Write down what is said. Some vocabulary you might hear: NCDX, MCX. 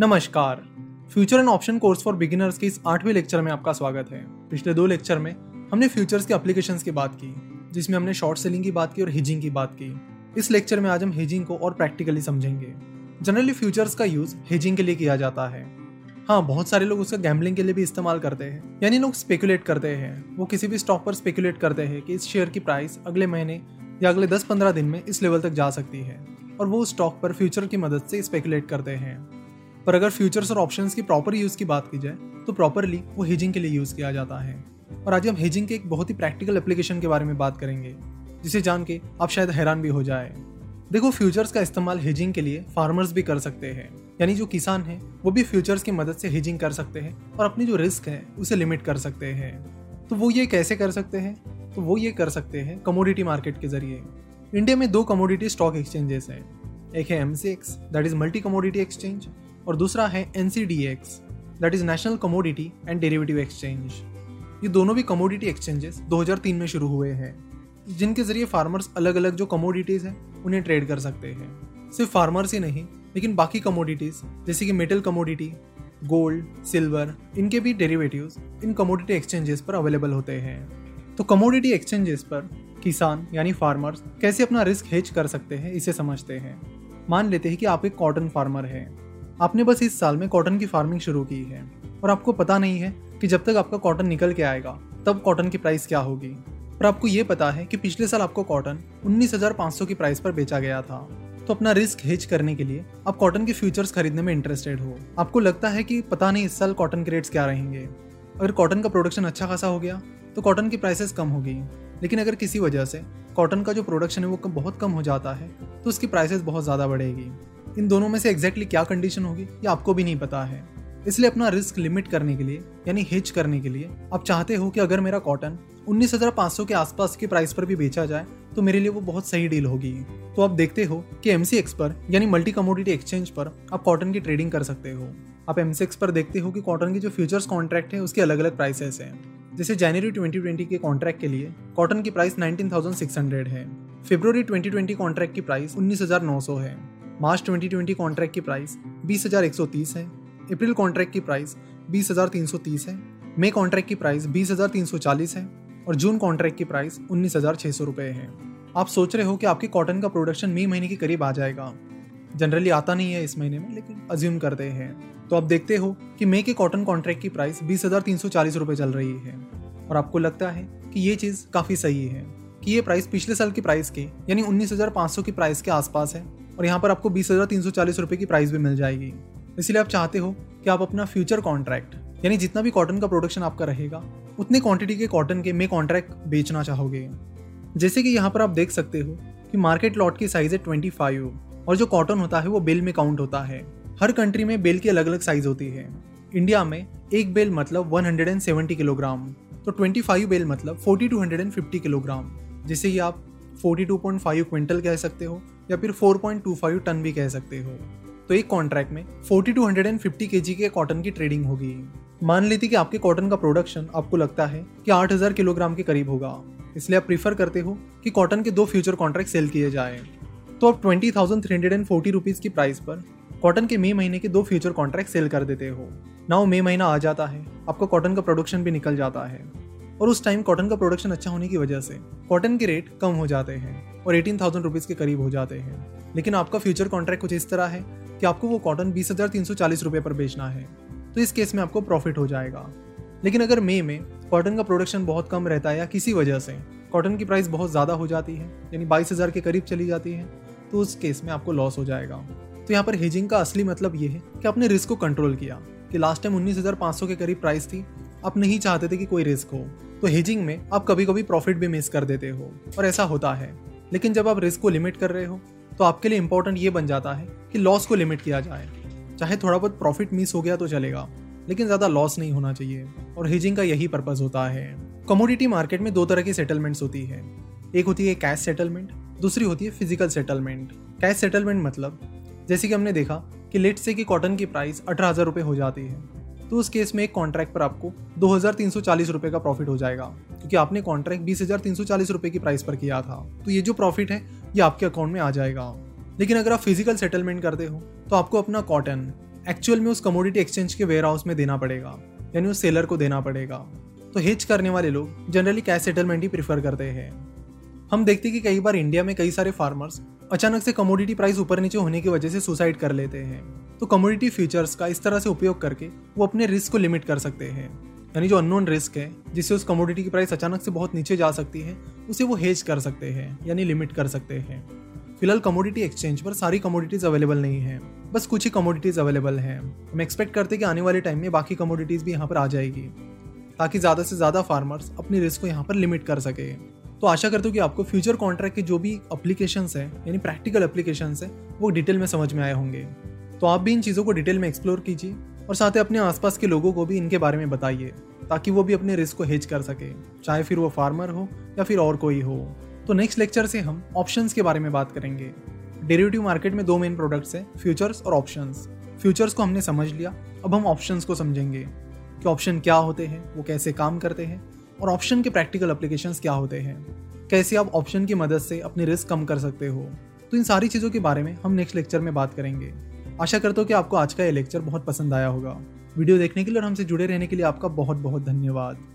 नमस्कार, future and option course for beginners के इस 8वें लेक्चर में आपका स्वागत है। पिछले 2 लेक्चर में हमने फ्यूचर्स के एप्लीकेशंस की बात की, जिसमें हमने शॉर्ट सेलिंग की बात की और हेजिंग की बात की। इस लेक्चर में आज हम हेजिंग को और प्रैक्टिकली समझेंगे। जनरली फ्यूचर्स का यूज हेजिंग के लिए किया जाता है। हाँ, बहुत सारे लोग उसका गैम्बलिंग के लिए भी इस्तेमाल करते हैं, यानी लोग स्पेकुलेट करते हैं। वो किसी भी स्टॉक पर स्पेकुलेट करते हैं कि इस शेयर की प्राइस अगले महीने या अगले 10-15 दिन में इस लेवल तक जा सकती है, और वो स्टॉक पर फ्यूचर की मदद से स्पेकुलेट करते हैं। पर अगर फ्यूचर्स और ऑप्शंस की प्रॉपर यूज़ की बात की जाए तो प्रॉपरली वो हेजिंग के लिए यूज़ किया जाता है। और आज हम हेजिंग के एक बहुत ही प्रैक्टिकल एप्लीकेशन के बारे में बात करेंगे, जिसे जान के आप शायद हैरान भी हो जाए। देखो, फ्यूचर्स का इस्तेमाल हेजिंग के लिए फार्मर्स भी कर सकते हैं, यानी जो किसान हैं वो भी फ्यूचर्स की मदद से हेजिंग कर सकते हैं और अपनी जो रिस्क है उसे लिमिट कर सकते हैं। तो वो ये कैसे कर सकते हैं? तो वो ये कर सकते हैं कमोडिटी मार्केट के जरिए। इंडिया में 2 कमोडिटी स्टॉक एक्सचेंजेस हैं। एक है MCX, that is multi commodity exchange, और दूसरा है NCDX, that is national commodity and derivative exchange. ये दोनों भी कमोडिटी एक्सचेंजेस 2003 में शुरू हुए हैं, जिनके ज़रिए फार्मर्स अलग अलग जो कमोडिटीज़ हैं उन्हें ट्रेड कर सकते हैं। सिर्फ फार्मर्स ही नहीं, लेकिन बाकी कमोडिटीज़ जैसे कि मेटल कमोडिटी, गोल्ड, सिल्वर, इनके भी डेरिवेटिव्स इन कमोडिटी एक्सचेंजेस पर अवेलेबल होते हैं। तो कमोडिटी एक्सचेंजेस पर किसान यानी फार्मर्स कैसे अपना रिस्क हेज कर सकते हैं, इसे समझते हैं। मान लेते हैं कि आप एक कॉटन फार्मर हैं। आपने बस इस साल में कॉटन की फार्मिंग शुरू की है और आपको पता नहीं है कि जब तक आपका कॉटन निकल के आएगा तब कॉटन की प्राइस क्या होगी। पर आपको ये पता है कि पिछले साल आपको कॉटन 19,500 की प्राइस पर बेचा गया था। तो अपना रिस्क हेज करने के लिए आप कॉटन के फ्यूचर्स खरीदने में इंटरेस्टेड हो। आपको लगता है कि पता नहीं इस साल कॉटन के रेट्स क्या रहेंगे। अगर कॉटन का प्रोडक्शन अच्छा खासा हो गया तो कॉटन की प्राइसेस कम होगी, लेकिन अगर किसी वजह से कॉटन का जो प्रोडक्शन है वो बहुत कम हो जाता है तो उसकी प्राइसेस बहुत ज़्यादा बढ़ेगी। इन दोनों में से एग्जैक्टली क्या कंडीशन होगी ये आपको भी नहीं पता है। इसलिए अपना रिस्क लिमिट करने के लिए यानी हेज करने के लिए आप चाहते हो कि अगर मेरा कॉटन 19,500 के आसपास के प्राइस पर भी बेचा जाए तो मेरे लिए वो बहुत सही डील होगी। तो आप देखते हो कि MCX पर यानी मल्टी कमोडिटी एक्सचेंज पर आप कॉटन की ट्रेडिंग कर सकते हो। आप MCX पर देखते हो कि कॉटन के जो फ्यूचर्स कॉन्ट्रैक्ट है उसके अलग अलग प्राइसेस हैं। जैसे जनवरी 2020 के कॉन्ट्रैक्ट के लिए कॉटन की प्राइस 19,600 है, फरवरी 2020 कॉन्ट्रैक्ट की प्राइस 19,900 है, मार्च 2020 कॉन्ट्रैक्ट की प्राइस 20,130 है, अप्रैल कॉन्ट्रैक्ट की प्राइस 20,330 है, मई कॉन्ट्रैक्ट की प्राइस 20,340 है और जून कॉन्ट्रैक्ट की प्राइस 19,600 रुपये है। आप सोच रहे हो कि आपके कॉटन का प्रोडक्शन मई महीने के करीब आ जाएगा। जनरली आता नहीं है इस महीने में, लेकिन अज्यूम करते हैं। तो आप देखते हो कि मई के कॉटन कॉन्ट्रैक्ट की प्राइस 20,340 रुपये चल रही है और आपको लगता है कि ये चीज़ काफ़ी सही है कि ये प्राइस पिछले साल की प्राइस के यानी 19,500 की प्राइस के आसपास है और यहाँ पर आपको 20,340 रुपये की प्राइस भी मिल जाएगी। इसलिए आप चाहते हो कि आप अपना फ्यूचर कॉन्ट्रैक्ट यानी जितना भी कॉटन का प्रोडक्शन आपका रहेगा उतने क्वांटिटी के कॉटन के में कॉन्ट्रैक्ट बेचना चाहोगे। जैसे कि यहाँ पर आप देख सकते हो कि मार्केट लॉट की साइज़ है 25 और जो कॉटन होता है वो बेल में काउंट होता है। हर कंट्री में बेल की अलग अलग साइज़ होती है। इंडिया में एक बेल मतलब 170 किलोग्राम, तो 25 बेल मतलब 40-250 किलोग्राम, जिसे ही आप 42.5 क्विंटल कह सकते हो या फिर 4.25 टन भी कह सकते हो। तो एक कॉन्ट्रैक्ट में 40-250 केजी के कॉटन की ट्रेडिंग होगी। मान लेते कि आपके कॉटन का प्रोडक्शन आपको लगता है कि 8,000 किलोग्राम के करीब होगा, इसलिए आप प्रीफर करते हो कि कॉटन के 2 फ्यूचर कॉन्ट्रैक्ट सेल किए जाएं। तो आप 20,340 रुपीज़ की प्राइस पर कॉटन के मई महीने के 2 फ्यूचर कॉन्ट्रैक्ट सेल कर देते हो। नाउ मई महीना आ जाता है, आपका कॉटन का प्रोडक्शन भी निकल जाता है और उस टाइम कॉटन का प्रोडक्शन अच्छा होने की वजह से कॉटन के रेट कम हो जाते हैं और 18,000 रुपीज़ के करीब हो जाते हैं। लेकिन आपका फ्यूचर कॉन्ट्रैक्ट कुछ इस तरह है कि आपको वो कॉटन 20,340 रुपये पर बेचना है, तो इस केस में आपको प्रॉफिट हो जाएगा। लेकिन अगर मई में कॉटन का प्रोडक्शन बहुत कम रहता है या किसी वजह से कॉटन की प्राइस बहुत ज़्यादा हो जाती है यानी 22,000 के करीब चली जाती है, तो उस केस में आपको लॉस हो जाएगा। तो यहाँ पर हेजिंग का असली मतलब ये है कि आपने रिस्क को कंट्रोल किया कि लास्ट टाइम 19,500 के करीब प्राइस थी, आप नहीं चाहते थे कि कोई रिस्क हो। तो हेजिंग में आप कभी कभी प्रॉफिट भी मिस कर देते हो और ऐसा होता है। लेकिन जब आप रिस्क को लिमिट कर रहे हो तो आपके लिए इंपॉर्टेंट ये बन जाता है कि लॉस को लिमिट किया जाए। चाहे थोड़ा बहुत प्रॉफिट मिस हो गया तो चलेगा, लेकिन ज़्यादा लॉस नहीं होना चाहिए और हेजिंग का यही पर्पस होता है। कमोडिटी मार्केट में 2 तरह की सेटलमेंट्स होती है। एक होती है कैश सेटलमेंट, दूसरी होती है फिजिकल सेटलमेंट। कैश सेटलमेंट मतलब जैसे कि हमने देखा कि लेट से कि कॉटन की प्राइस 18,000 रुपये हो जाती है, तो उस केस में एक कॉन्ट्रैक्ट पर आपको 2,340 रुपये का प्रॉफिट हो जाएगा, क्योंकि आपने कॉन्ट्रैक्ट 20,340 रुपये की प्राइस पर किया था। तो ये जो प्रॉफिट है ये आपके अकाउंट में आ जाएगा। लेकिन अगर आप फिजिकल सेटलमेंट करते हो तो आपको अपना कॉटन एक्चुअल में उस कमोडिटी एक्सचेंज के वेयर हाउस में देना पड़ेगा, यानी उस सेलर को देना पड़ेगा। तो हेज करने वाले लोग जनरली कैश सेटलमेंट ही प्रेफर करते हैं। हम देखते हैं कि कई बार इंडिया में कई सारे फार्मर्स अचानक से कमोडिटी प्राइस ऊपर नीचे होने की वजह से सुसाइड कर लेते हैं। तो कमोडिटी फ्यूचर्स का इस तरह से उपयोग करके वो अपने रिस्क को लिमिट कर सकते हैं, यानी जो अननोन रिस्क है जिससे उस कमोडिटी की प्राइस अचानक से बहुत नीचे जा सकती है, उसे वो हेज कर सकते हैं यानी लिमिट कर सकते हैं। फिलहाल कमोडिटी एक्सचेंज पर सारी कमोडिटीज़ अवेलेबल नहीं है, बस कुछ ही कमोडिटीज़ अवेलेबल हैं। हम एक्सपेक्ट करते हैं कि आने वाले टाइम में बाकी कमोडिटीज़ भी यहाँ पर आ जाएगी, ताकि ज़्यादा से ज़्यादा फार्मर्स अपने रिस्क को यहाँ पर लिमिट कर सके। तो आशा करता हूँ कि आपको फ्यूचर कॉन्ट्रैक्ट के जो भी एप्लीकेशंस हैं, यानी प्रैक्टिकल एप्लीकेशंस हैं, वो डिटेल में समझ में आए होंगे। तो आप भी इन चीज़ों को डिटेल में एक्सप्लोर कीजिए और साथ ही अपने आसपास के लोगों को भी इनके बारे में बताइए, ताकि वो भी अपने रिस्क को हेज कर सके, चाहे फिर वो फार्मर हो या फिर और कोई हो। तो नेक्स्ट लेक्चर से हम ऑप्शंस के बारे में बात करेंगे। डेरिवेटिव मार्केट में दो मेन प्रोडक्ट्स हैं, फ्यूचर्स और ऑप्शंस। फ्यूचर्स को हमने समझ लिया, अब हम ऑप्शंस को समझेंगे कि ऑप्शन क्या होते हैं, वो कैसे काम करते हैं और ऑप्शन के प्रैक्टिकल एप्लीकेशंस क्या होते हैं, कैसे आप ऑप्शन की मदद से अपने रिस्क कम कर सकते हो। तो इन सारी चीज़ों के बारे में हम नेक्स्ट लेक्चर में बात करेंगे। आशा करता हूँ कि आपको आज का ये लेक्चर बहुत पसंद आया होगा। वीडियो देखने के लिए और हमसे जुड़े रहने के लिए आपका बहुत बहुत धन्यवाद।